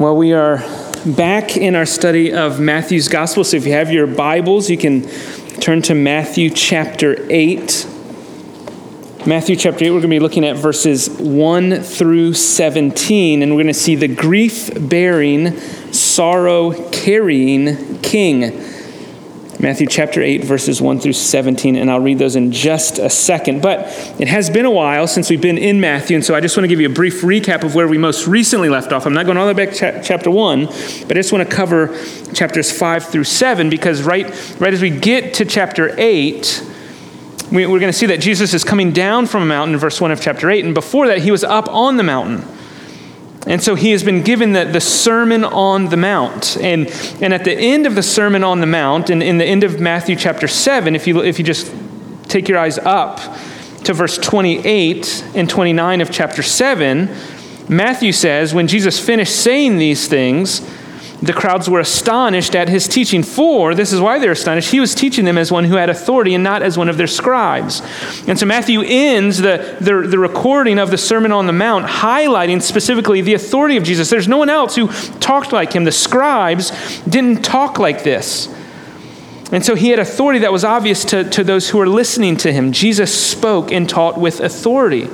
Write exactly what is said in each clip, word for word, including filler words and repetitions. Well, we are back in our study of Matthew's Gospel. So if you have your Bibles, you can turn to Matthew chapter eight. Matthew chapter eight, we're going to be looking at verses one through seventeen, and we're going to see the grief-bearing, sorrow-carrying King. Matthew chapter eight, verses one through seventeen, and I'll read those in just a second. But it has been a while since we've been in Matthew, and so I just want to give you a brief recap of where we most recently left off. I'm not going all the way back to chapter one, but I just want to cover chapters five through seven, because right, right as we get to chapter eight, we, we're going to see that Jesus is coming down from a mountain in verse one of chapter eight, and before that, he was up on the mountain. And so he has been given the, the Sermon on the Mount. And and at the end of the Sermon on the Mount, and in the end of Matthew chapter seven, if you if you just take your eyes up to verse twenty-eight and twenty-nine of chapter seven, Matthew says, when Jesus finished saying these things, the crowds were astonished at his teaching, for this is why they're astonished. He was teaching them as one who had authority and not as one of their scribes. And so Matthew ends the, the, the recording of the Sermon on the Mount, highlighting specifically the authority of Jesus. There's no one else who talked like him. The scribes didn't talk like this. And so he had authority that was obvious to, to those who were listening to him. Jesus spoke and taught with authority.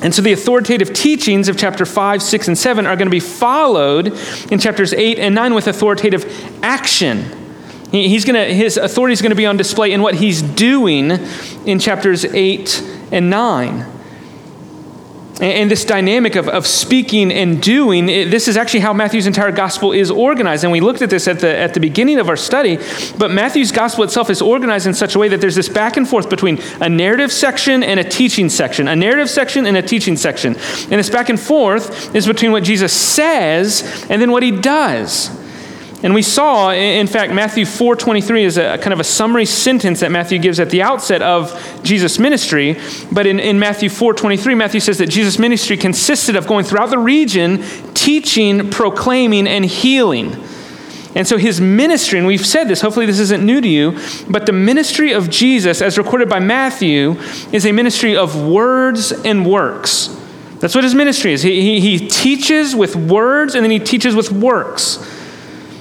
And so the authoritative teachings of chapter five, six, and seven are going to be followed in chapters eight and nine with authoritative action. He's going to, his authority is going to be on display in what he's doing in chapters eight and nine. And this dynamic of, of speaking and doing, it, this is actually how Matthew's entire gospel is organized. And we looked at this at the at the beginning of our study, but Matthew's gospel itself is organized in such a way that there's this back and forth between a narrative section and a teaching section, a narrative section and a teaching section. And this back and forth is between what Jesus says and then what he does. And we saw, in fact, Matthew four twenty-three is a kind of a summary sentence that Matthew gives at the outset of Jesus' ministry. But in, in Matthew four twenty-three, Matthew says that Jesus' ministry consisted of going throughout the region, teaching, proclaiming, and healing. And so his ministry, and we've said this, hopefully this isn't new to you, but the ministry of Jesus, as recorded by Matthew, is a ministry of words and works. That's what his ministry is. He, he, he teaches with words, and then he teaches with works.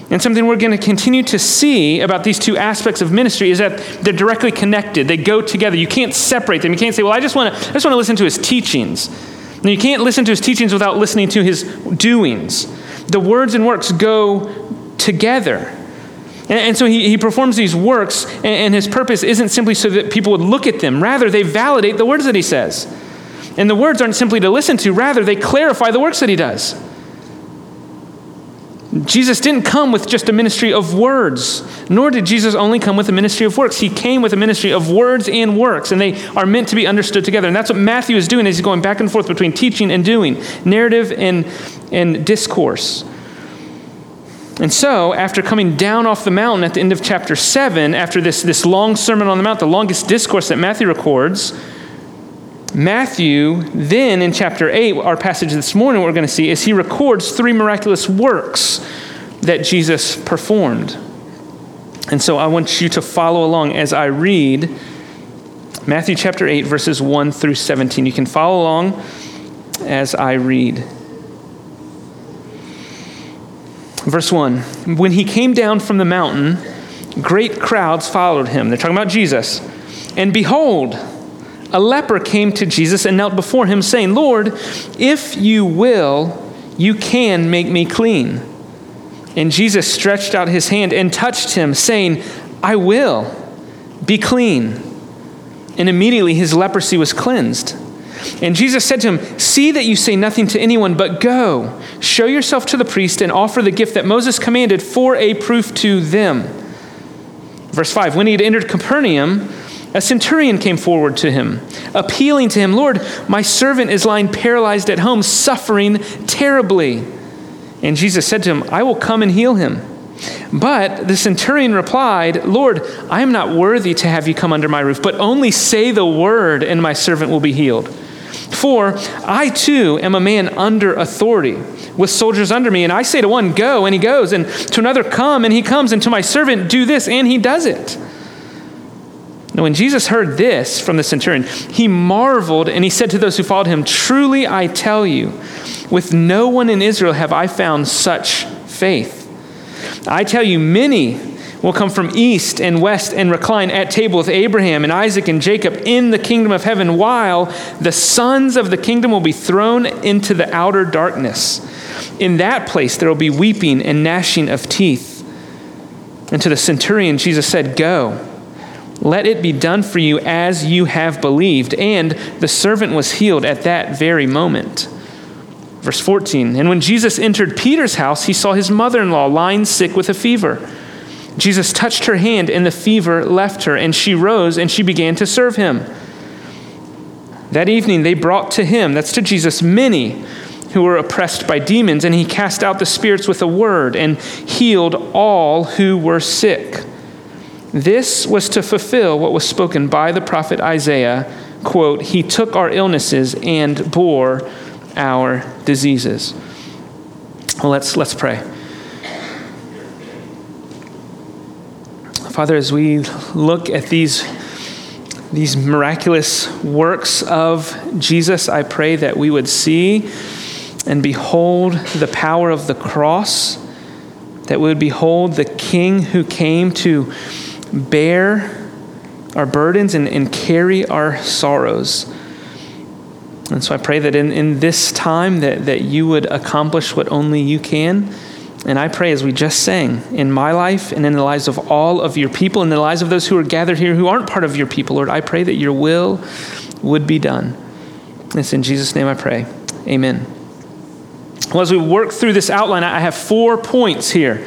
And something we're going to continue to see about these two aspects of ministry is that they're directly connected. They go together. You can't separate them. You can't say, well, I just want to I just want to listen to his teachings. No, you can't listen to his teachings without listening to his doings. The words and works go together. And, and so he, he performs these works, and, and his purpose isn't simply so that people would look at them. Rather, they validate the words that he says. And the words aren't simply to listen to. Rather, they clarify the works that he does. Jesus didn't come with just a ministry of words, nor did Jesus only come with a ministry of works. He came with a ministry of words and works, and they are meant to be understood together. And that's what Matthew is doing, is he's going back and forth between teaching and doing, narrative and, and discourse. And so, after coming down off the mountain at the end of chapter seven, after this, this long Sermon on the Mount, the longest discourse that Matthew records, Matthew, then in chapter eight, our passage this morning, what we're going to see is he records three miraculous works that Jesus performed. And so I want you to follow along as I read Matthew chapter eight, verses one through seventeen. You can follow along as I read. Verse one, when he came down from the mountain, great crowds followed him. They're talking about Jesus. And behold, a leper came to Jesus and knelt before him, saying, Lord, if you will, you can make me clean. And Jesus stretched out his hand and touched him, saying, I will, be clean. And immediately his leprosy was cleansed. And Jesus said to him, see that you say nothing to anyone, but go, show yourself to the priest and offer the gift that Moses commanded for a proof to them. Verse five, when he had entered Capernaum, a centurion came forward to him, appealing to him, Lord, my servant is lying paralyzed at home, suffering terribly. And Jesus said to him, I will come and heal him. But the centurion replied, Lord, I am not worthy to have you come under my roof, but only say the word and my servant will be healed. For I too am a man under authority, with soldiers under me. And I say to one, go, and he goes, and to another, come, and he comes, and to my servant, do this, and he does it. Now when Jesus heard this from the centurion, he marveled and he said to those who followed him, "Truly I tell you, with no one in Israel have I found such faith. I tell you, many will come from east and west and recline at table with Abraham and Isaac and Jacob in the kingdom of heaven, while the sons of the kingdom will be thrown into the outer darkness. In that place there will be weeping and gnashing of teeth." And to the centurion, Jesus said, "Go, let it be done for you as you have believed." And the servant was healed at that very moment. Verse fourteen, and when Jesus entered Peter's house, he saw his mother-in-law lying sick with a fever. Jesus touched her hand and the fever left her, and she rose and she began to serve him. That evening they brought to him, that's to Jesus, many who were oppressed by demons, and he cast out the spirits with a word and healed all who were sick. This was to fulfill what was spoken by the prophet Isaiah, quote, "He took our illnesses and bore our diseases." Well, let's, let's pray. Father, as we look at these these miraculous works of Jesus, I pray that we would see and behold the power of the cross, that we would behold the King who came to bear our burdens and, and carry our sorrows. And so I pray that in, in this time that, that you would accomplish what only you can. And I pray, as we just sang, in my life and in the lives of all of your people, in the lives of those who are gathered here who aren't part of your people, Lord, I pray that your will would be done. It's in Jesus' name I pray. Amen. Well, as we work through this outline, I have four points here,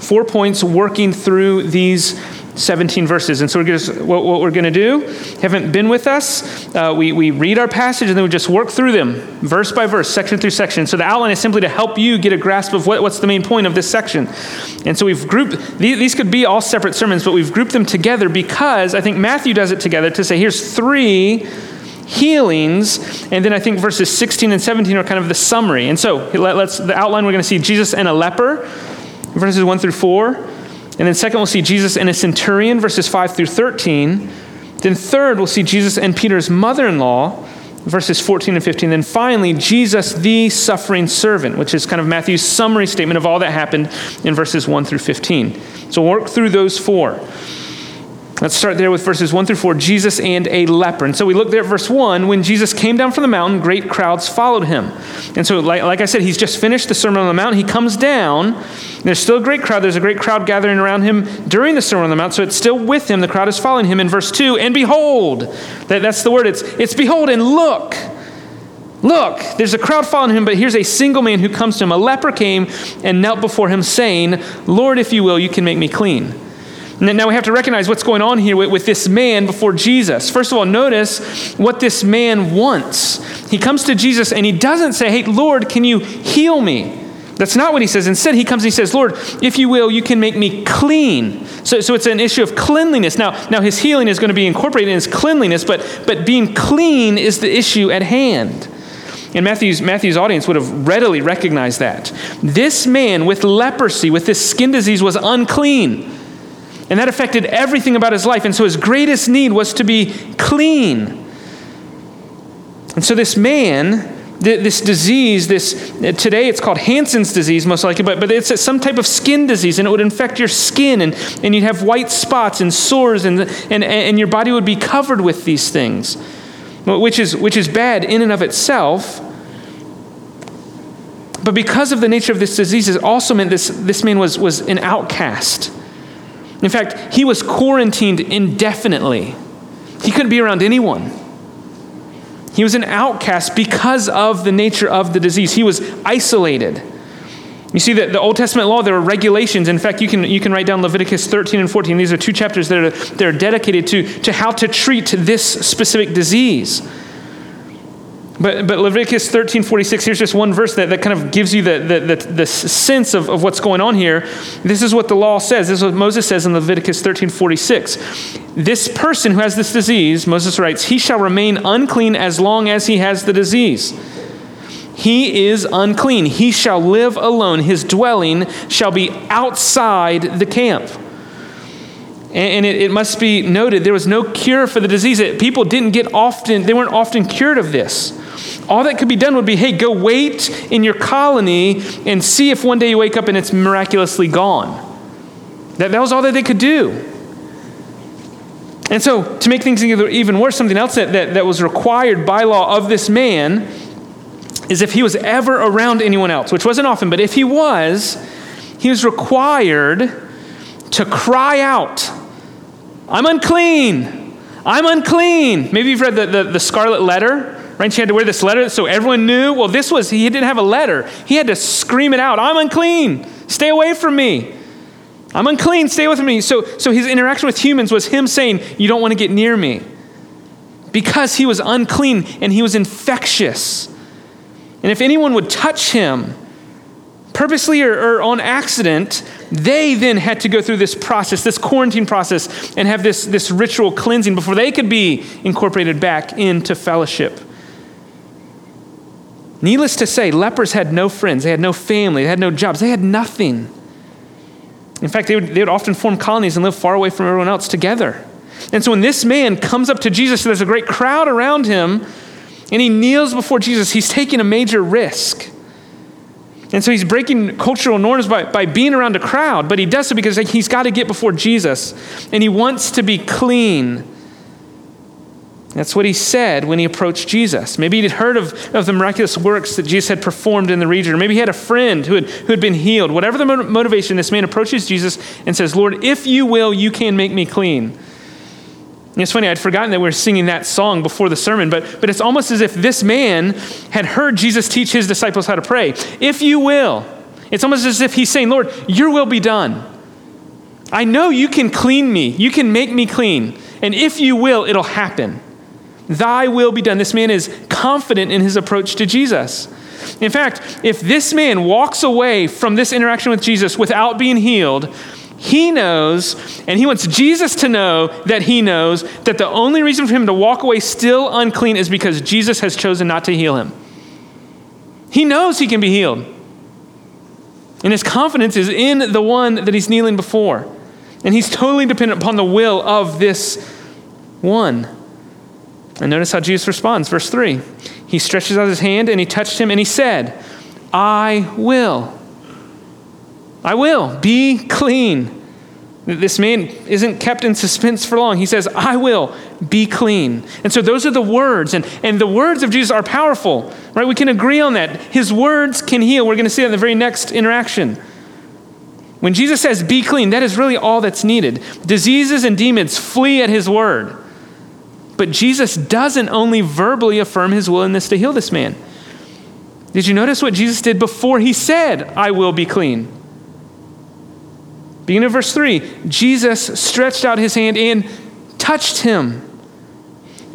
four points working through these seventeen verses. And so we're gonna, what, what we're going to do, haven't been with us, uh, we, we read our passage and then we just work through them, verse by verse, section through section. So the outline is simply to help you get a grasp of what, what's the main point of this section. And so we've grouped, these, these could be all separate sermons, but we've grouped them together because I think Matthew does it together to say, here's three healings, and then I think verses sixteen and seventeen are kind of the summary. And so let, let's, the outline we're going to see Jesus and a leper, verses one through four. And then second, we'll see Jesus and a centurion, verses five through thirteen. Then third, we'll see Jesus and Peter's mother-in-law, verses fourteen and fifteen. Then finally, Jesus, the suffering servant, which is kind of Matthew's summary statement of all that happened in verses one through fifteen. So we'll work through those four. Let's start there with verses one through four, Jesus and a leper. And so we look there at verse one, when Jesus came down from the mountain, great crowds followed him. And so like, like I said, he's just finished the Sermon on the Mount. He comes down, and there's still a great crowd. There's a great crowd gathering around him during the Sermon on the Mount, so it's still with him. The crowd is following him. In verse two, and behold, that, that's the word. It's, it's behold and look. Look, there's a crowd following him, but here's a single man who comes to him. A leper came and knelt before him saying, "Lord, if you will, you can make me clean." Now we have to recognize what's going on here with, with this man before Jesus. First of all, notice what this man wants. He comes to Jesus and he doesn't say, "Hey, Lord, can you heal me?" That's not what he says. Instead, he comes and he says, "Lord, if you will, you can make me clean." So, so it's an issue of cleanliness. Now, now his healing is going to be incorporated in his cleanliness, but, but being clean is the issue at hand. And Matthew's, Matthew's audience would have readily recognized that. This man with leprosy, with this skin disease, was unclean. And that affected everything about his life. And so his greatest need was to be clean. And so this man, this disease, this today it's called Hansen's disease most likely, but, but it's some type of skin disease, and it would infect your skin, and, and you'd have white spots and sores, and, and, and your body would be covered with these things, which is, which is bad in and of itself. But because of the nature of this disease, it also meant this, this man was, was an outcast. In fact, he was quarantined indefinitely. He couldn't be around anyone. He was an outcast because of the nature of the disease. He was isolated. You see that the Old Testament law, there were regulations. In fact, you can you can write down Leviticus thirteen and fourteen. These are two chapters that are, that are dedicated to, to how to treat this specific disease. But, but Leviticus thirteen forty-six, here's just one verse that, that kind of gives you the, the, the, the sense of, of what's going on here. This is what the law says. This is what Moses says in Leviticus thirteen forty-six. This person who has this disease, Moses writes, he shall remain unclean as long as he has the disease. He is unclean. He shall live alone. His dwelling shall be outside the camp. And it, it must be noted, there was no cure for the disease. It, people didn't get often, they weren't often cured of this. All that could be done would be, hey, go wait in your colony and see if one day you wake up and it's miraculously gone. That, that was all that they could do. And so, to make things even worse, something else that, that, that was required by law of this man is if he was ever around anyone else, which wasn't often, but if he was, he was required to cry out, "I'm unclean, I'm unclean." Maybe you've read the, the, the Scarlet Letter, right? She had to wear this letter so everyone knew. Well, this was, he didn't have a letter. He had to scream it out, "I'm unclean, stay away from me. I'm unclean, stay with me." So, so his interaction with humans was him saying, "You don't want to get near me," because he was unclean and he was infectious. And if anyone would touch him, purposely or, or on accident, they then had to go through this process, this quarantine process, and have this, this ritual cleansing before they could be incorporated back into fellowship. Needless to say, lepers had no friends, they had no family, they had no jobs, they had nothing. In fact, they would, they would often form colonies and live far away from everyone else together. And so when this man comes up to Jesus, there's a great crowd around him, and he kneels before Jesus, he's taking a major risk. And so he's breaking cultural norms by, by being around a crowd, but he does so because he's got to get before Jesus, and he wants to be clean. That's what he said when he approached Jesus. Maybe he'd heard of, of the miraculous works that Jesus had performed in the region, or maybe he had a friend who had, who had been healed. Whatever the motivation, this man approaches Jesus and says, "Lord, if you will, you can make me clean." And it's funny, I'd forgotten that we were singing that song before the sermon, but, but it's almost as if this man had heard Jesus teach his disciples how to pray. "If you will," it's almost as if he's saying, "Lord, your will be done. I know you can clean me. You can make me clean. And if you will, it'll happen. Thy will be done." This man is confident in his approach to Jesus. In fact, if this man walks away from this interaction with Jesus without being healed, he knows, and he wants Jesus to know that he knows, that the only reason for him to walk away still unclean is because Jesus has chosen not to heal him. He knows he can be healed. And his confidence is in the one that he's kneeling before. And he's totally dependent upon the will of this one. And notice how Jesus responds. Verse three, he stretches out his hand and he touched him and he said, "I will. I will be clean." This man isn't kept in suspense for long. He says, "I will be clean." And so those are the words. And, and the words of Jesus are powerful, right? We can agree on that. His words can heal. We're going to see that in the very next interaction. When Jesus says, "Be clean," that is really all that's needed. Diseases and demons flee at his word. But Jesus doesn't only verbally affirm his willingness to heal this man. Did you notice what Jesus did before he said, "I will be clean"? Beginning of verse three, Jesus stretched out his hand and touched him.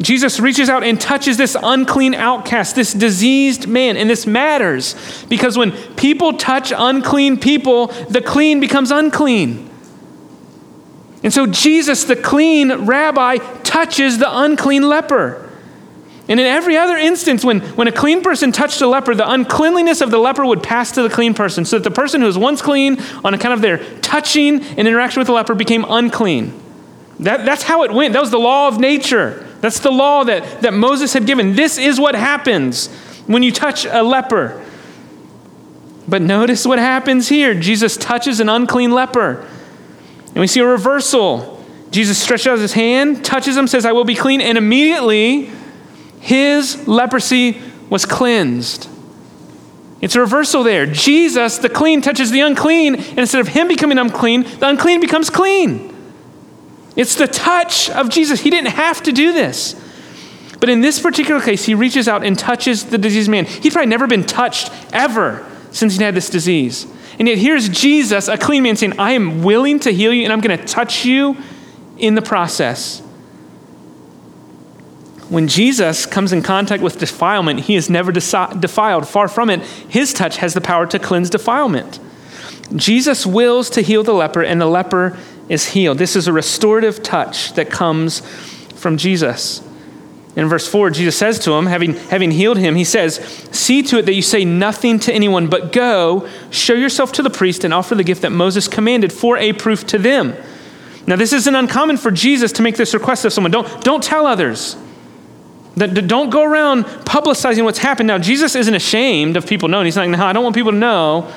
Jesus reaches out and touches this unclean outcast, this diseased man, and this matters because when people touch unclean people, the clean becomes unclean. And so Jesus, the clean rabbi, touches the unclean leper. And in every other instance, when, when a clean person touched a leper, the uncleanliness of the leper would pass to the clean person, so that the person who was once clean on account of their touching and interaction with the leper became unclean. That, that's how it went. That was the law of nature. That's the law that, that Moses had given. This is what happens when you touch a leper. But notice what happens here. Jesus touches an unclean leper. And we see a reversal. Jesus stretches out his hand, touches him, says, "I will be clean," and immediately his leprosy was cleansed. It's a reversal there. Jesus, the clean, touches the unclean, and instead of him becoming unclean, the unclean becomes clean. It's the touch of Jesus. He didn't have to do this. But in this particular case, he reaches out and touches the diseased man. He'd probably never been touched ever since he had this disease. And yet here's Jesus, a clean man, saying, "I am willing to heal you, and I'm going to touch you in the process." When Jesus comes in contact with defilement, he is never defiled. Far from it, his touch has the power to cleanse defilement. Jesus wills to heal the leper, and the leper is healed. This is a restorative touch that comes from Jesus. In verse four, Jesus says to him, having, having healed him, he says, "See to it that you say nothing to anyone, but go, show yourself to the priest, and offer the gift that Moses commanded for a proof to them. Now, this isn't uncommon for Jesus to make this request of someone. Don't, don't tell others. Don't go around publicizing what's happened. Now, Jesus isn't ashamed of people knowing. He's not like, no, I don't want people to know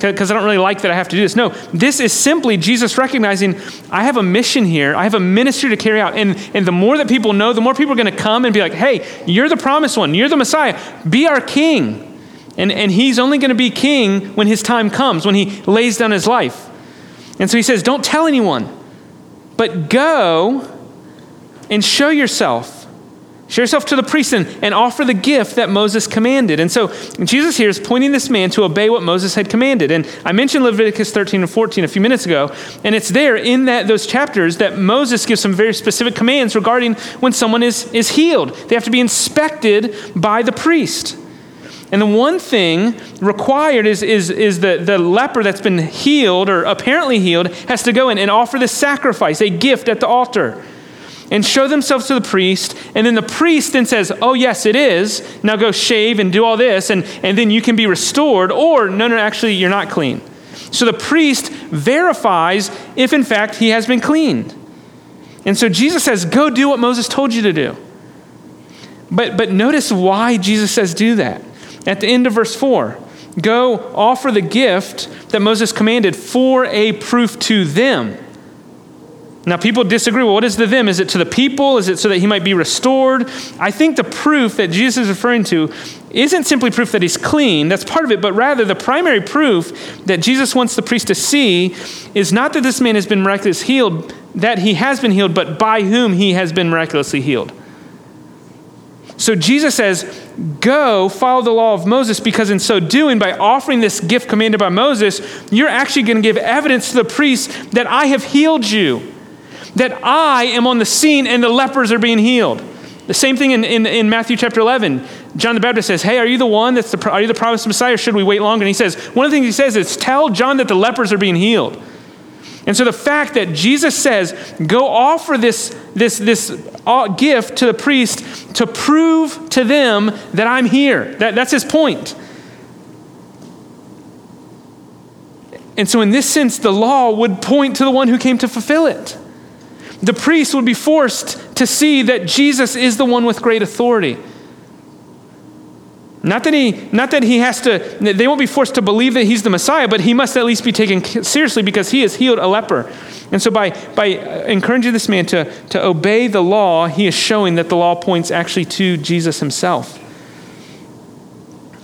because I don't really like that I have to do this. No, this is simply Jesus recognizing I have a mission here. I have a ministry to carry out. And, and the more that people know, the more people are going to come and be like, hey, you're the promised one. You're the Messiah. Be our king. And, and he's only going to be king when his time comes, when he lays down his life. And so he says, don't tell anyone, but go and show yourself. Show yourself to the priest and, and offer the gift that Moses commanded. And so Jesus here is pointing this man to obey what Moses had commanded. And I mentioned Leviticus thirteen and fourteen a few minutes ago, and it's there in that those chapters that Moses gives some very specific commands regarding when someone is, is healed. They have to be inspected by the priest. And the one thing required is, is, is the, the leper that's been healed or apparently healed has to go in and offer the sacrifice, a gift at the altar, and show themselves to the priest. And then the priest then says, oh, yes, it is. Now go shave and do all this, and, and then you can be restored. Or, no, no, actually, you're not clean. So the priest verifies if, in fact, he has been cleaned. And so Jesus says, go do what Moses told you to do. But, but notice why Jesus says do that. At the end of verse four, go offer the gift that Moses commanded for a proof to them. Now, people disagree. Well, what is the them? Is it to the people? Is it so that he might be restored? I think the proof that Jesus is referring to isn't simply proof that he's clean. That's part of it. But rather, the primary proof that Jesus wants the priest to see is not that this man has been miraculously healed, that he has been healed, but by whom he has been miraculously healed. So Jesus says, go follow the law of Moses, because in so doing, by offering this gift commanded by Moses, you're actually going to give evidence to the priest that I have healed you, that I am on the scene and the lepers are being healed. The same thing in, in, in Matthew chapter eleven. John the Baptist says, hey, are you the one that's the, are you the promised Messiah, or should we wait longer? And he says, one of the things he says is tell John that the lepers are being healed. And so the fact that Jesus says, go offer this, this, this gift to the priest to prove to them that I'm here. That, that's his point. And so in this sense, the law would point to the one who came to fulfill it. The priest would be forced to see that Jesus is the one with great authority. Not that he, not that he has to, they won't be forced to believe that he's the Messiah, but he must at least be taken seriously because he has healed a leper. And so by, by encouraging this man to, to obey the law, he is showing that the law points actually to Jesus himself.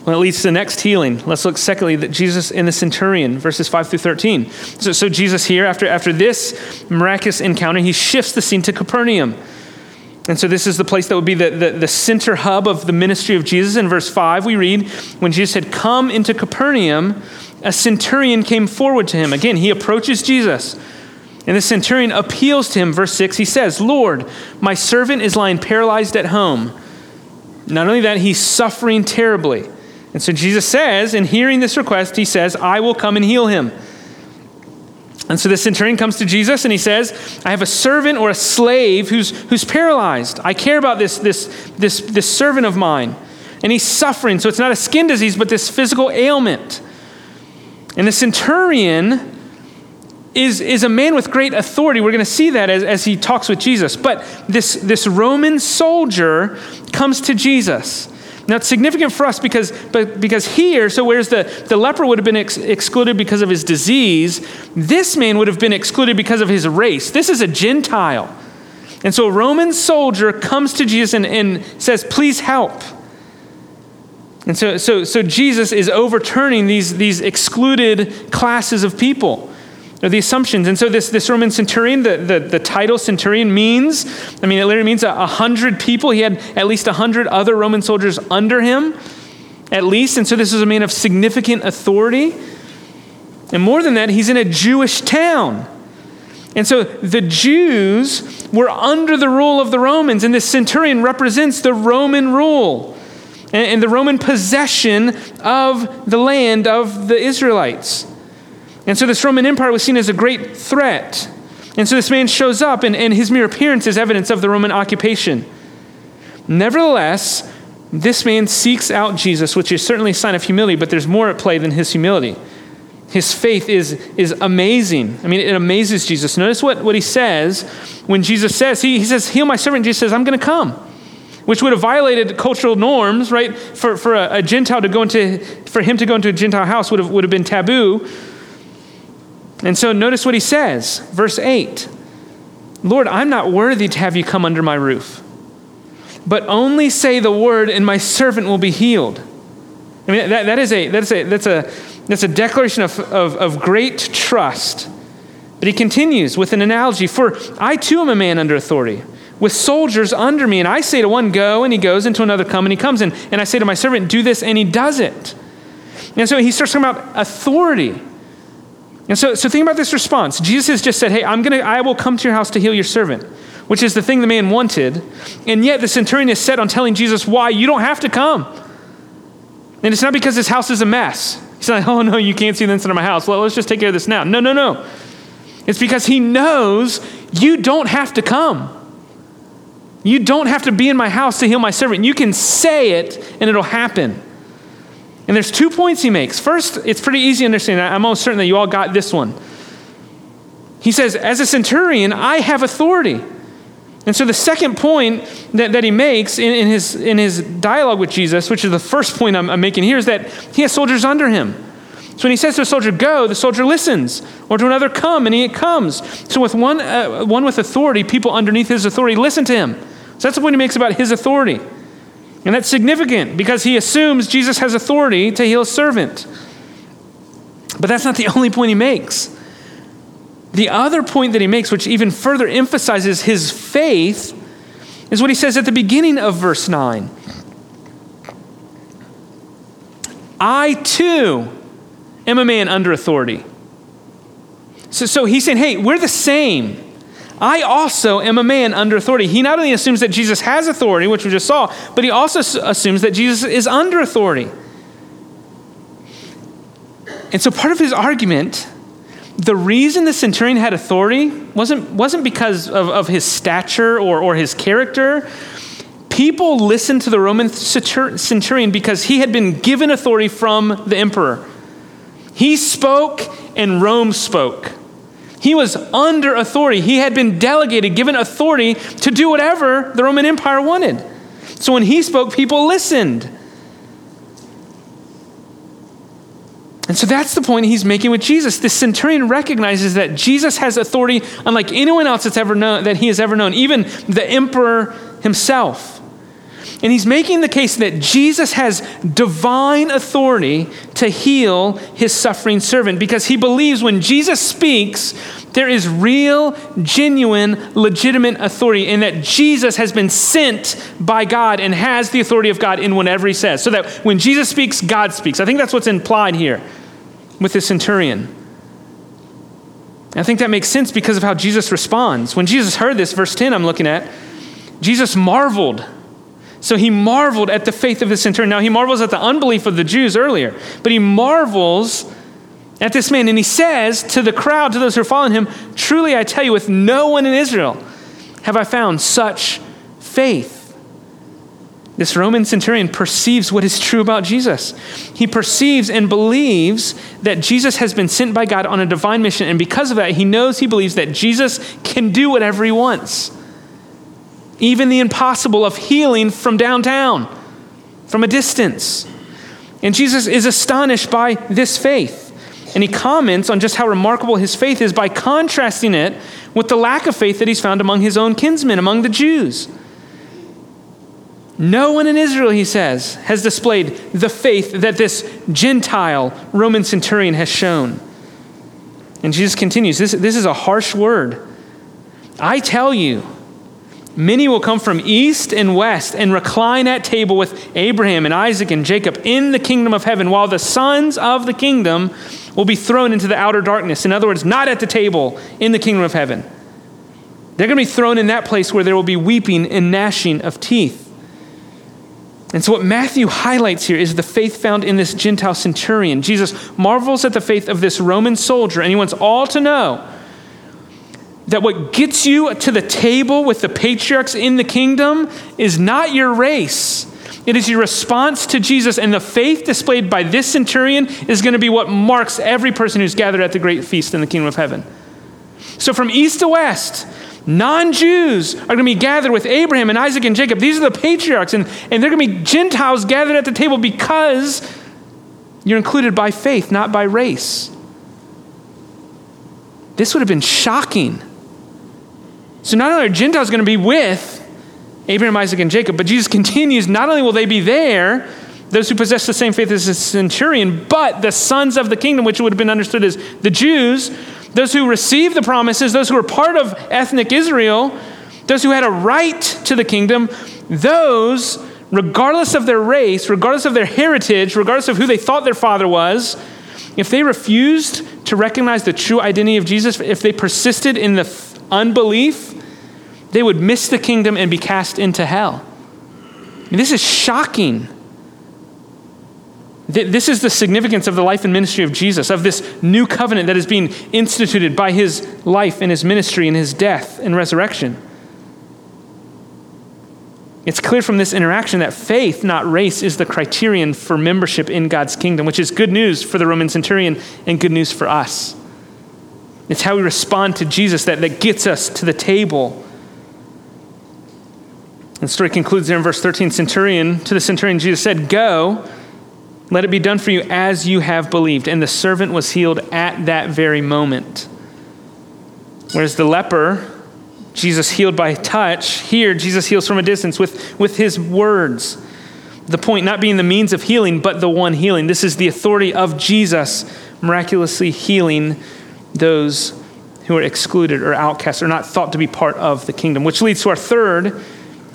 Well, it leads to the next healing. Let's look secondly that Jesus and the centurion, verses five through thirteen. So, so Jesus here, after, after this miraculous encounter, he shifts the scene to Capernaum. And so this is the place that would be the, the, the center hub of the ministry of Jesus. In verse five, we read, when Jesus had come into Capernaum, a centurion came forward to him. Again, he approaches Jesus. And the centurion appeals to him. Verse six, he says, Lord, my servant is lying paralyzed at home. Not only that, he's suffering terribly. And so Jesus says, in hearing this request, he says, I will come and heal him. And so the centurion comes to Jesus and he says, I have a servant or a slave who's who's paralyzed. I care about this, this, this, this servant of mine. And he's suffering. So it's not a skin disease, but this physical ailment. And the centurion is, is a man with great authority. We're going to see that as, as he talks with Jesus. But this, this Roman soldier comes to Jesus. Now, it's significant for us because, but because here, so whereas the, the leper would have been ex- excluded because of his disease, this man would have been excluded because of his race. This is a Gentile. And so a Roman soldier comes to Jesus and, and says, please help. And so, so, so Jesus is overturning these, these excluded classes of people, or the assumptions. And so this, this Roman centurion, the, the, the title centurion means, I mean, it literally means a hundred people. He had at least a hundred other Roman soldiers under him, at least. And so this is a man of significant authority. And more than that, he's in a Jewish town. And so the Jews were under the rule of the Romans, and this centurion represents the Roman rule and, and the Roman possession of the land of the Israelites. And so this Roman Empire was seen as a great threat. And so this man shows up, and, and his mere appearance is evidence of the Roman occupation. Nevertheless, this man seeks out Jesus, which is certainly a sign of humility, but there's more at play than his humility. His faith is, is amazing. I mean, it amazes Jesus. Notice what, what he says when Jesus says, he, he says, heal my servant. Jesus says, I'm going to come, which would have violated cultural norms, right? For, for a, a Gentile to go into, for him to go into a Gentile house would have, would have been taboo. And so notice what he says, verse eight. Lord, I'm not worthy to have you come under my roof, but only say the word and my servant will be healed. I mean, that, that is a, that's a, that's a, that's a declaration of, of, of great trust. But he continues with an analogy. For I too am a man under authority, with soldiers under me. And I say to one, go, and he goes, and to another, come, and he comes. And, and I say to my servant, do this, and he does it. And so he starts talking about authority. And so, so think about this response. Jesus has just said, hey, I'm gonna, I will come to your house to heal your servant, which is the thing the man wanted. And yet the centurion is set on telling Jesus why you don't have to come. And it's not because his house is a mess. He's like, oh no, you can't see the inside of my house. Well, let's just take care of this now. No, no, no. It's because he knows you don't have to come. You don't have to be in my house to heal my servant. You can say it and it'll happen. And there's two points he makes. First, it's pretty easy to understand. I'm almost certain that you all got this one. He says, as a centurion, I have authority. And so the second point that, that he makes in, in, his, in his dialogue with Jesus, which is the first point I'm, I'm making here, is that he has soldiers under him. So when he says to a soldier, go, the soldier listens. Or to another, come, and he comes. So with one, uh, one with authority, people underneath his authority listen to him. So that's the point he makes about his authority. And that's significant because he assumes Jesus has authority to heal a servant. But that's not the only point he makes. The other point that he makes, which even further emphasizes his faith, is what he says at the beginning of verse nine. I too am a man under authority. So, so he's saying, hey, we're the same. I also am a man under authority. He not only assumes that Jesus has authority, which we just saw, but he also assumes that Jesus is under authority. And so part of his argument, the reason the centurion had authority wasn't, wasn't because of, of his stature or, or his character. People listened to the Roman centurion because he had been given authority from the emperor. He spoke and Rome spoke. He was under authority. He had been delegated, given authority to do whatever the Roman Empire wanted. So when he spoke, people listened. And so that's the point he's making with Jesus. The centurion recognizes that Jesus has authority unlike anyone else that's ever known, that he has ever known, even the emperor himself. And he's making the case that Jesus has divine authority to heal his suffering servant because he believes when Jesus speaks, there is real, genuine, legitimate authority and that Jesus has been sent by God and has the authority of God in whatever he says. So that when Jesus speaks, God speaks. I think that's what's implied here with the centurion. And I think that makes sense because of how Jesus responds. When Jesus heard this, verse ten I'm looking at, Jesus marveled. So he marveled at the faith of the centurion. Now he marvels at the unbelief of the Jews earlier, but he marvels at this man. And he says to the crowd, to those who are following him, truly I tell you, with no one in Israel have I found such faith. This Roman centurion perceives what is true about Jesus. He perceives and believes that Jesus has been sent by God on a divine mission. And because of that, he knows, he believes that Jesus can do whatever he wants. Even the impossible of healing from downtown, from a distance. And Jesus is astonished by this faith. And he comments on just how remarkable his faith is by contrasting it with the lack of faith that he's found among his own kinsmen, among the Jews. No one in Israel, he says, has displayed the faith that this Gentile Roman centurion has shown. And Jesus continues, this, this is a harsh word. I tell you, many will come from east and west and recline at table with Abraham and Isaac and Jacob in the kingdom of heaven, while the sons of the kingdom will be thrown into the outer darkness. In other words, not at the table in the kingdom of heaven. They're going to be thrown in that place where there will be weeping and gnashing of teeth. And so what Matthew highlights here is the faith found in this Gentile centurion. Jesus marvels at the faith of this Roman soldier, and he wants all to know that what gets you to the table with the patriarchs in the kingdom is not your race, It is your response to Jesus, and the faith displayed by this centurion is going to be what marks every person who's gathered at the great feast in the kingdom of heaven. So from east to west, non-Jews are going to be gathered with Abraham and Isaac and Jacob. These are the patriarchs, and, and they're going to be Gentiles gathered at the table because you're included by faith, not by race. This would have been shocking. So not only are Gentiles going to be with Abraham, Isaac, and Jacob, but Jesus continues, not only will they be there, those who possess the same faith as the centurion, but the sons of the kingdom, which would have been understood as the Jews, those who received the promises, those who were part of ethnic Israel, those who had a right to the kingdom, those, regardless of their race, regardless of their heritage, regardless of who they thought their father was, if they refused to recognize the true identity of Jesus, if they persisted in the f- unbelief, they would miss the kingdom and be cast into hell. And this is shocking. Th- this is the significance of the life and ministry of Jesus, of this new covenant that is being instituted by his life and his ministry and his death and resurrection. It's clear from this interaction that faith, not race, is the criterion for membership in God's kingdom, which is good news for the Roman centurion and good news for us. It's how we respond to Jesus that, that gets us to the table. And the story concludes there in verse thirteen. Centurion, to the centurion, Jesus said, "Go, let it be done for you as you have believed." And the servant was healed at that very moment. Whereas the leper, Jesus healed by touch. Here, Jesus heals from a distance with, with his words. The point not being the means of healing, but the one healing. This is the authority of Jesus miraculously healing those who are excluded or outcasts or not thought to be part of the kingdom, which leads to our third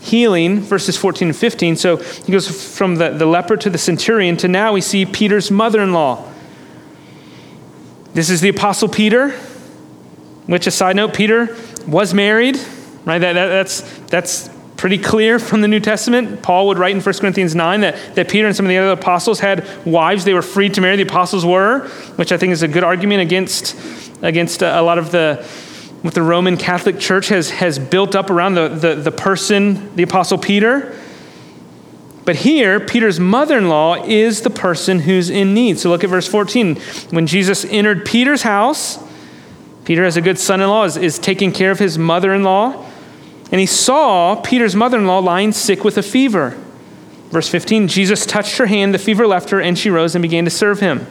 healing, verses fourteen and fifteen. So he goes from the, the leper to the centurion to now we see Peter's mother-in-law. This is the Apostle Peter, which, a side note, Peter was married, right? That, that, that's that's pretty clear from the New Testament. Paul would write in First Corinthians nine that, that Peter and some of the other apostles had wives they were free to marry, the apostles were, which I think is a good argument against against a lot of the, what the Roman Catholic Church has has built up around the, the, the person, the Apostle Peter. But here, Peter's mother-in-law is the person who's in need. So look at verse fourteen. When Jesus entered Peter's house, Peter, as a good son-in-law, is, is taking care of his mother-in-law. And he saw Peter's mother-in-law lying sick with a fever. Verse fifteen, Jesus touched her hand, the fever left her, and she rose and began to serve him.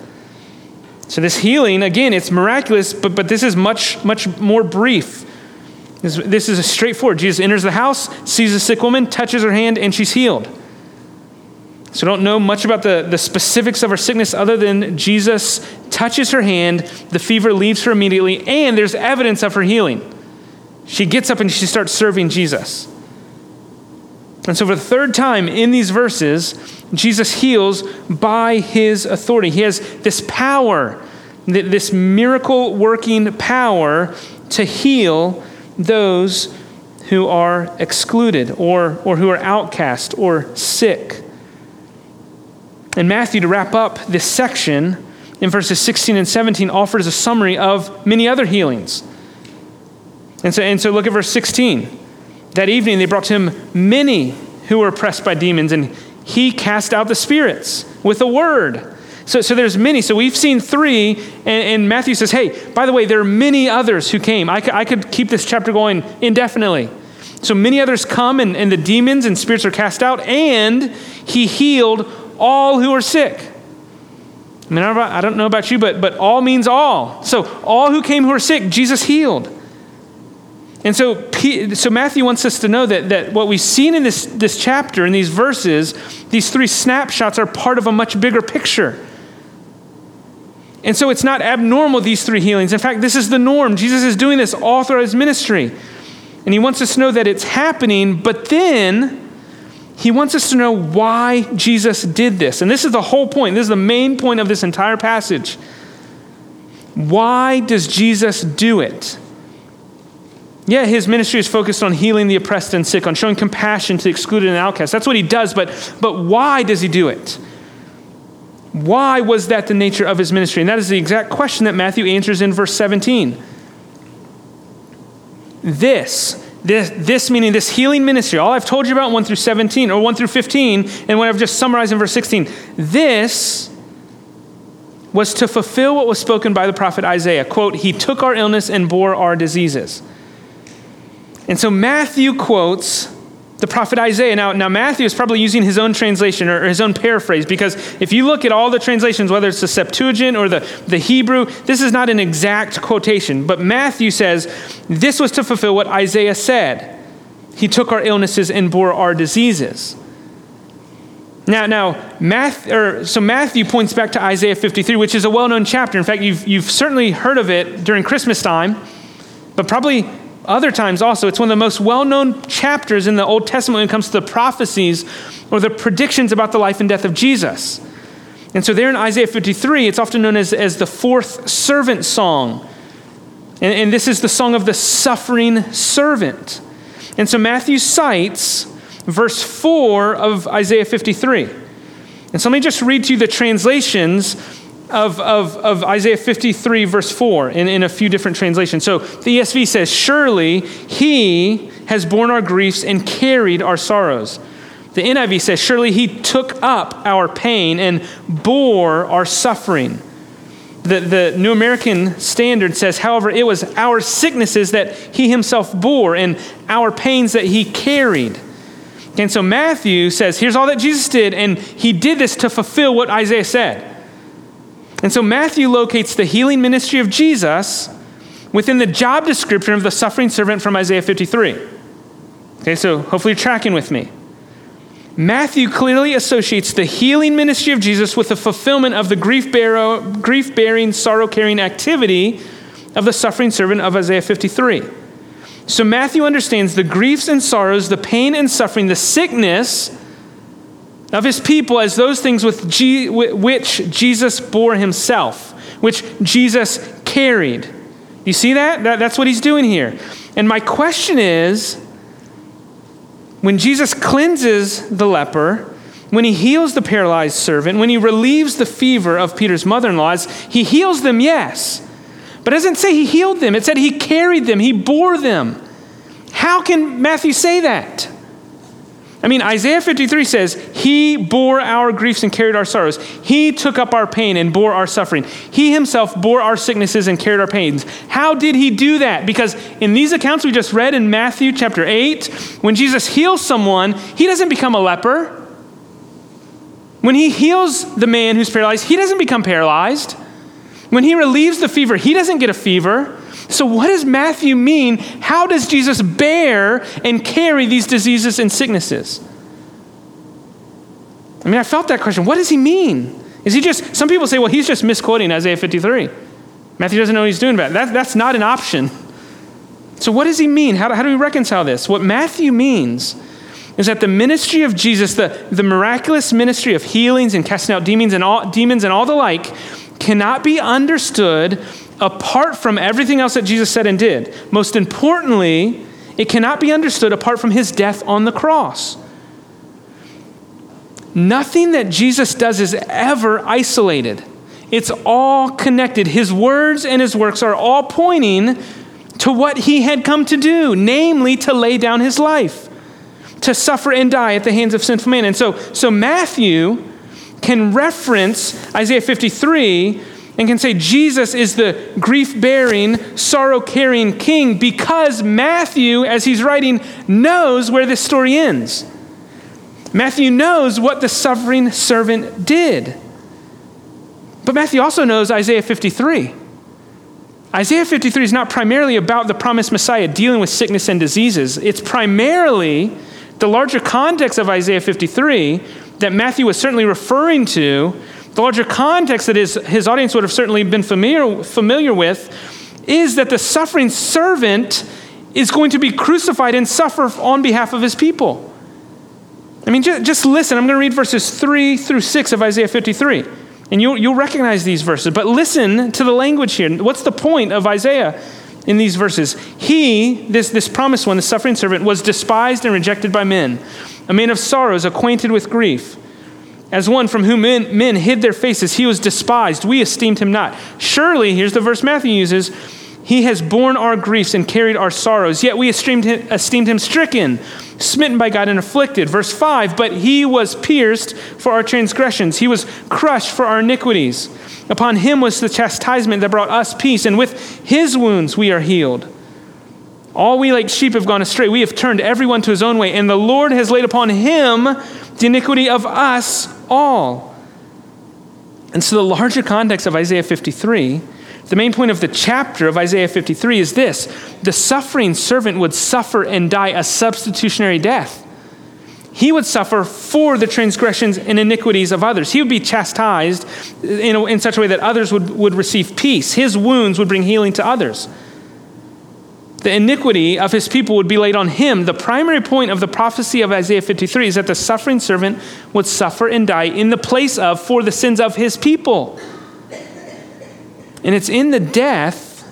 So this healing, again, it's miraculous, but, but this is much, much more brief. This, this is a straightforward. Jesus enters the house, sees a sick woman, touches her hand, and she's healed. So don't know much about the, the specifics of her sickness other than Jesus touches her hand, the fever leaves her immediately, and there's evidence of her healing. She gets up and she starts serving Jesus. And so for the third time in these verses, Jesus heals by his authority. He has this power, this miracle-working power to heal those who are excluded or, or who are outcast or sick. And Matthew, to wrap up this section, in verses sixteen and seventeen, offers a summary of many other healings. And so, and so look at verse sixteen. That evening they brought to him many who were oppressed by demons, and he cast out the spirits with a word. So, so there's many. So we've seen three, and, and Matthew says, hey, by the way, there are many others who came. I, c- I could keep this chapter going indefinitely. So many others come, and, and the demons and spirits are cast out, and he healed all who are sick. I mean, I don't know about you, but, but all means all. So all who came who are sick, Jesus healed. And so so Matthew wants us to know that, that what we've seen in this, this chapter, in these verses, these three snapshots are part of a much bigger picture. And so it's not abnormal, these three healings. In fact, this is the norm. Jesus is doing this all throughout his ministry. And he wants us to know that it's happening, but then he wants us to know why Jesus did this. And this is the whole point. This is the main point of this entire passage. Why does Jesus do it? Yeah, his ministry is focused on healing the oppressed and sick, on showing compassion to the excluded and outcast. That's what he does, but, but why does he do it? Why was that the nature of his ministry? And that is the exact question that Matthew answers in verse seventeen. This, This, this meaning this healing ministry, all I've told you about one through seventeen, or one through fifteen, and what I've just summarized in verse sixteen, this was to fulfill what was spoken by the prophet Isaiah. Quote, he took our illness and bore our diseases. And so Matthew quotes the prophet Isaiah. Now, now Matthew is probably using his own translation or, or his own paraphrase, because if you look at all the translations, whether it's the Septuagint or the, the Hebrew, this is not an exact quotation. But Matthew says, this was to fulfill what Isaiah said. He took our illnesses and bore our diseases. Now, now, Math, or, so Matthew points back to Isaiah fifty-three, which is a well-known chapter. In fact, you've, you've certainly heard of it during Christmas time, but probably other times also. It's one of the most well-known chapters in the Old Testament when it comes to the prophecies or the predictions about the life and death of Jesus. And so there in Isaiah fifty-three, it's often known as, as the fourth servant song. And, and this is the song of the suffering servant. And so Matthew cites verse four of Isaiah fifty-three. And so let me just read to you the translations of, of, of Isaiah fifty-three, verse four, in, in a few different translations. So the E S V says, surely he has borne our griefs and carried our sorrows. The N I V says, surely he took up our pain and bore our suffering. The, the New American Standard says, however, it was our sicknesses that he himself bore and our pains that he carried. And so Matthew says, here's all that Jesus did, and he did this to fulfill what Isaiah said. And so Matthew locates the healing ministry of Jesus within the job description of the suffering servant from Isaiah fifty-three. Okay, so hopefully you're tracking with me. Matthew clearly associates the healing ministry of Jesus with the fulfillment of the grief-bearing, grief-bearing, sorrow-carrying activity of the suffering servant of Isaiah fifty-three. So Matthew understands the griefs and sorrows, the pain and suffering, the sickness of his people as those things with G- which Jesus bore himself, which Jesus carried. You see that? that? That's what he's doing here. And my question is, when Jesus cleanses the leper, when he heals the paralyzed servant, when he relieves the fever of Peter's mother-in-law, he heals them, yes, but it doesn't say he healed them. It said he carried them. He bore them. How can Matthew say that? I mean, Isaiah fifty-three says, he bore our griefs and carried our sorrows. He took up our pain and bore our suffering. He himself bore our sicknesses and carried our pains. How did he do that? Because in these accounts we just read in Matthew chapter eight, when Jesus heals someone, he doesn't become a leper. When he heals the man who's paralyzed, he doesn't become paralyzed. When he relieves the fever, he doesn't get a fever. So what does Matthew mean? How does Jesus bear and carry these diseases and sicknesses? I mean, I felt that question. What does he mean? Is he just, some people say, well, he's just misquoting Isaiah fifty-three. Matthew doesn't know what he's doing about it. That, that's not an option. So what does he mean? How do, how do we reconcile this? What Matthew means is that the ministry of Jesus, the, the miraculous ministry of healings and casting out demons and all, demons and all the like, cannot be understood apart from everything else that Jesus said and did. Most importantly, it cannot be understood apart from his death on the cross. Nothing that Jesus does is ever isolated. It's all connected. His words and his works are all pointing to what he had come to do, namely to lay down his life, to suffer and die at the hands of sinful man. And so, so Matthew can reference Isaiah fifty-three and can say Jesus is the grief-bearing, sorrow-carrying king because Matthew, as he's writing, knows where this story ends. Matthew knows what the suffering servant did. But Matthew also knows Isaiah fifty-three. Isaiah fifty-three is not primarily about the promised Messiah dealing with sickness and diseases. It's primarily the larger context of Isaiah fifty-three that Matthew was certainly referring to, the larger context that his, his audience would have certainly been familiar, familiar with, is that the suffering servant is going to be crucified and suffer on behalf of his people. I mean, just, just listen. I'm going to read verses three through six of Isaiah fifty-three, and you'll, you'll recognize these verses, but listen to the language here. What's the point of Isaiah in these verses? He, this, this promised one, the suffering servant, was despised and rejected by men, a man of sorrows, acquainted with grief. As one from whom men, men hid their faces, he was despised. We esteemed him not. Surely, here's the verse Matthew uses, He has borne our griefs and carried our sorrows, yet we esteemed him, esteemed him stricken, smitten by God and afflicted. Verse five, but he was pierced for our transgressions. He was crushed for our iniquities. Upon him was the chastisement that brought us peace, and with his wounds we are healed. All we like sheep have gone astray. We have turned everyone to his own way, and the Lord has laid upon him the iniquity of us all. And so the larger context of Isaiah fifty-three, the main point of the chapter of Isaiah fifty-three is this: the suffering servant would suffer and die a substitutionary death. He would suffer for the transgressions and iniquities of others. He would be chastised in, a, in such a way that others would, would receive peace. His wounds would bring healing to others. The iniquity of his people would be laid on him. The primary point of the prophecy of Isaiah fifty-three is that the suffering servant would suffer and die in the place of, for the sins of his people. And it's in the death,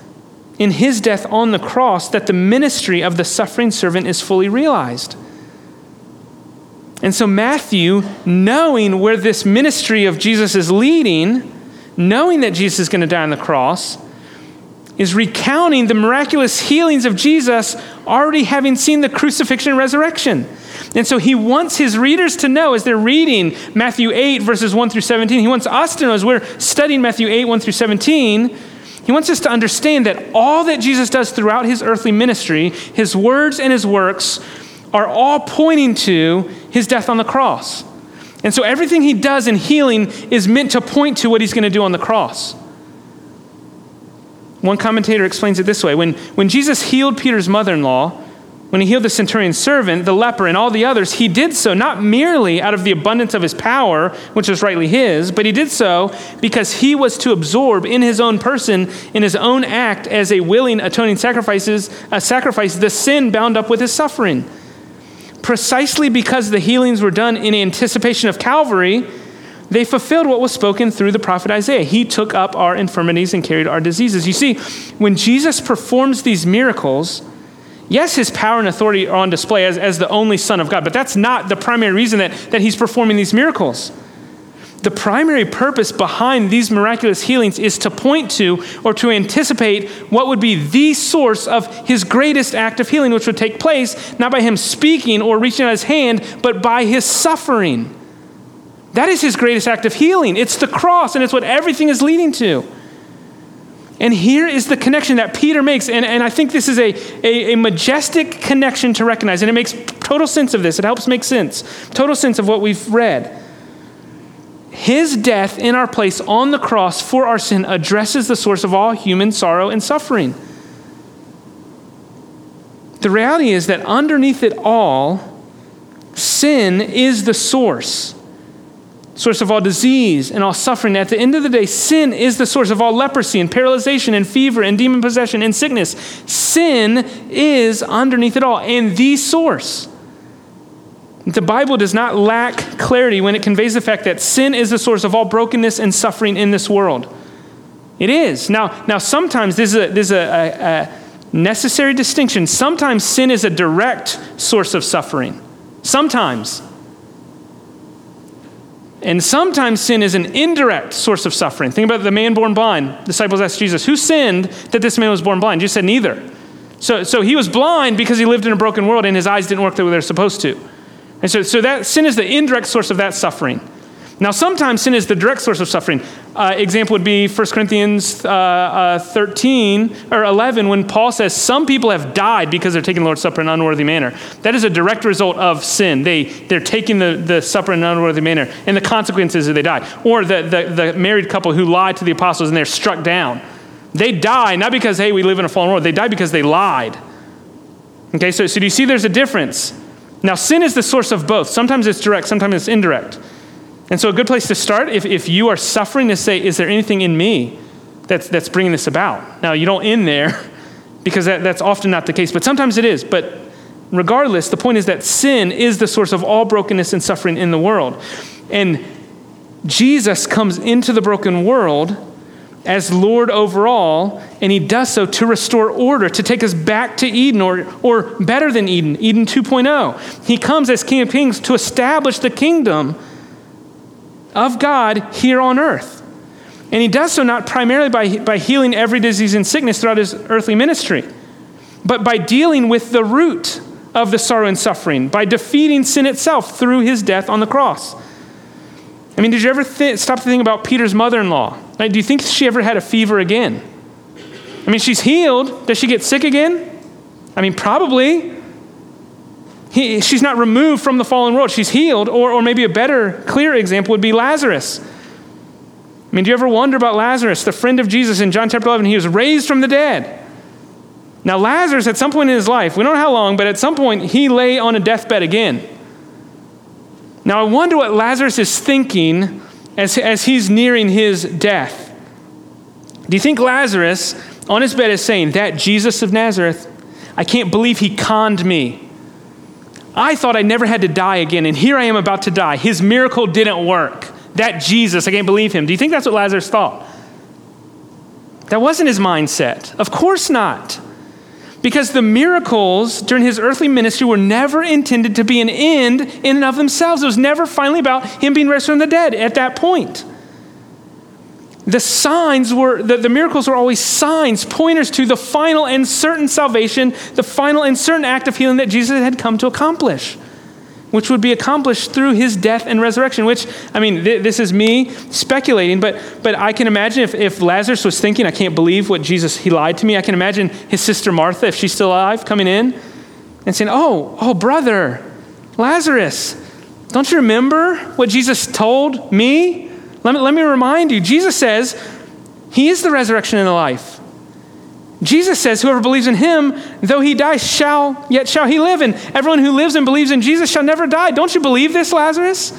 in his death on the cross, that the ministry of the suffering servant is fully realized. And so Matthew, knowing where this ministry of Jesus is leading, knowing that Jesus is going to die on the cross, is recounting the miraculous healings of Jesus, already having seen the crucifixion and resurrection. And so he wants his readers to know, as they're reading Matthew eight, verses one through seventeen, he wants us to know, as we're studying Matthew eight, one through seventeen, he wants us to understand that all that Jesus does throughout his earthly ministry, his words and his works, are all pointing to his death on the cross. And so everything he does in healing is meant to point to what he's going to do on the cross. One commentator explains it this way. When, when Jesus healed Peter's mother-in-law, when he healed the centurion's servant, the leper, and all the others, he did so not merely out of the abundance of his power, which was rightly his, but he did so because he was to absorb in his own person, in his own act, as a willing atoning sacrifices, a sacrifice, the sin bound up with his suffering. Precisely because the healings were done in anticipation of Calvary, they fulfilled what was spoken through the prophet Isaiah. He took up our infirmities and carried our diseases. You see, when Jesus performs these miracles, yes, his power and authority are on display as, as the only Son of God, but that's not the primary reason that, that he's performing these miracles. The primary purpose behind these miraculous healings is to point to or to anticipate what would be the source of his greatest act of healing, which would take place not by him speaking or reaching out his hand, but by his suffering. That is his greatest act of healing. It's the cross, and it's what everything is leading to. And here is the connection that Peter makes, and, and I think this is a, a, a majestic connection to recognize, and it makes total sense of this. It helps make sense, total sense of what we've read. His death in our place on the cross for our sin addresses the source of all human sorrow and suffering. The reality is that underneath it all, sin is the source. Source of all disease and all suffering. At the end of the day, sin is the source of all leprosy and paralyzation and fever and demon possession and sickness. Sin is underneath it all and the source. The Bible does not lack clarity when it conveys the fact that sin is the source of all brokenness and suffering in this world. It is. Now, now sometimes this is a, this is a, a, a necessary distinction. Sometimes sin is a direct source of suffering. Sometimes. And sometimes sin is an indirect source of suffering. Think about the man born blind. Disciples asked Jesus, who sinned that this man was born blind? Jesus said, neither. So, so he was blind because he lived in a broken world and his eyes didn't work the way they're supposed to. And so, so that sin is the indirect source of that suffering. Now, sometimes sin is the direct source of suffering. Uh, example would be First Corinthians uh, uh, thirteen or eleven, when Paul says, some people have died because they're taking the Lord's Supper in an unworthy manner. That is a direct result of sin. They, they're taking the, the supper in an unworthy manner, and the consequences are they die. Or the, the, the married couple who lied to the apostles and they're struck down. They die not because, hey, we live in a fallen world. They die because they lied. Okay, so, so do you see there's a difference? Now, sin is the source of both. Sometimes it's direct, sometimes it's indirect. And so a good place to start, if, if you are suffering, to say, is there anything in me that's that's bringing this about? Now, you don't end there because that, that's often not the case, but sometimes it is. But regardless, the point is that sin is the source of all brokenness and suffering in the world. And Jesus comes into the broken world as Lord over all, and he does so to restore order, to take us back to Eden, or or better than Eden, Eden two point oh. He comes as King of Kings to establish the kingdom of God here on earth. And he does so not primarily by, by healing every disease and sickness throughout his earthly ministry, but by dealing with the root of the sorrow and suffering, by defeating sin itself through his death on the cross. I mean, did you ever th- stop to think about Peter's mother-in-law? Like, do you think she ever had a fever again? I mean, she's healed. Does she get sick again? I mean, probably. He, she's not removed from the fallen world. She's healed. Or, or maybe a better, clear example would be Lazarus. I mean, do you ever wonder about Lazarus, the friend of Jesus in John chapter eleven? He was raised from the dead. Now, Lazarus, at some point in his life, we don't know how long, but at some point, he lay on a deathbed again. Now, I wonder what Lazarus is thinking as, as he's nearing his death. Do you think Lazarus on his bed is saying, that Jesus of Nazareth, I can't believe he conned me. I thought I never had to die again, and here I am about to die. His miracle didn't work. That Jesus, I can't believe him. Do you think that's what Lazarus thought? That wasn't his mindset. Of course not. Because the miracles during his earthly ministry were never intended to be an end in and of themselves. It was never finally about him being raised from the dead at that point. The signs were, the, the miracles were always signs, pointers to the final and certain salvation, the final and certain act of healing that Jesus had come to accomplish, which would be accomplished through his death and resurrection, which, I mean, th- this is me speculating, but but I can imagine if, if Lazarus was thinking, I can't believe what Jesus, he lied to me. I can imagine his sister Martha, if she's still alive, coming in and saying, oh, oh, brother, Lazarus, don't you remember what Jesus told me? Let me, let me remind you, Jesus says, he is the resurrection and the life. Jesus says, whoever believes in him, though he dies, shall, yet shall he live. And everyone who lives and believes in Jesus shall never die. Don't you believe this, Lazarus?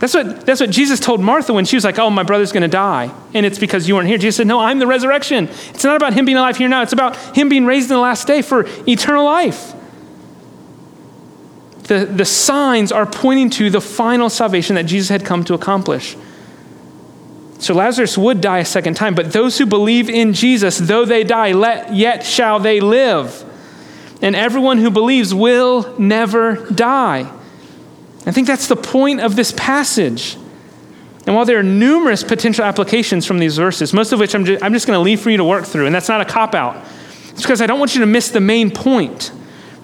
That's what, that's what Jesus told Martha when she was like, oh, my brother's going to die. And it's because you weren't here. Jesus said, no, I'm the resurrection. It's not about him being alive here now. It's about him being raised in the last day for eternal life. The, the signs are pointing to the final salvation that Jesus had come to accomplish. So Lazarus would die a second time, but those who believe in Jesus, though they die, let, yet shall they live. And everyone who believes will never die. I think that's the point of this passage. And while there are numerous potential applications from these verses, most of which I'm just, I'm just going to leave for you to work through, and that's not a cop-out. It's because I don't want you to miss the main point.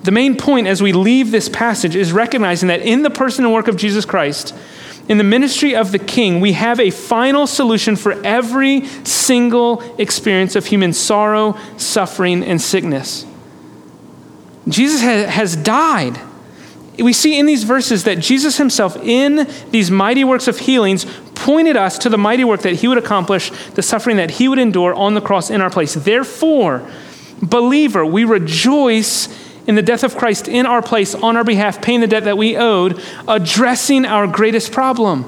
The main point as we leave this passage is recognizing that in the person and work of Jesus Christ, in the ministry of the King, we have a final solution for every single experience of human sorrow, suffering, and sickness. Jesus has died. We see in these verses that Jesus himself, in these mighty works of healings, pointed us to the mighty work that he would accomplish, the suffering that he would endure on the cross in our place. Therefore, believer, we rejoice in the death of Christ in our place, on our behalf, paying the debt that we owed, addressing our greatest problem.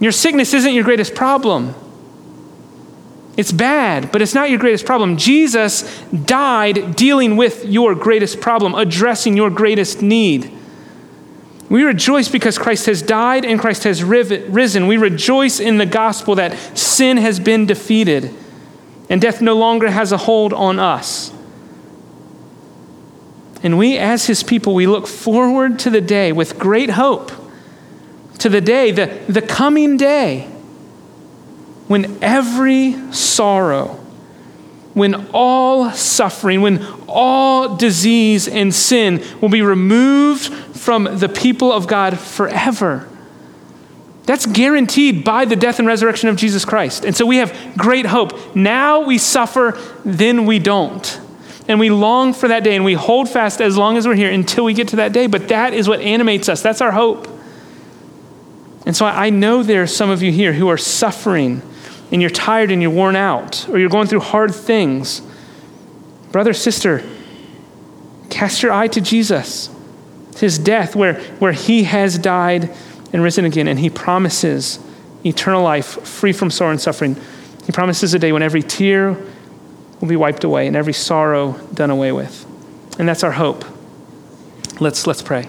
Your sickness isn't your greatest problem. It's bad, but it's not your greatest problem. Jesus died dealing with your greatest problem, addressing your greatest need. We rejoice because Christ has died and Christ has risen. We rejoice in the gospel that sin has been defeated and death no longer has a hold on us. And we, as his people, we look forward to the day with great hope, to the day, the, the coming day, when every sorrow, when all suffering, when all disease and sin will be removed from the people of God forever. That's guaranteed by the death and resurrection of Jesus Christ. And so we have great hope. Now we suffer, then we don't. And we long for that day, and we hold fast as long as we're here until we get to that day. But that is what animates us. That's our hope. And so I know there are some of you here who are suffering, and you're tired and you're worn out, or you're going through hard things. Brother, sister, cast your eye to Jesus, his death, where, where he has died and risen again, and he promises eternal life free from sorrow and suffering. He promises a day when every tear will be wiped away and every sorrow done away with. And that's our hope. Let's let's pray.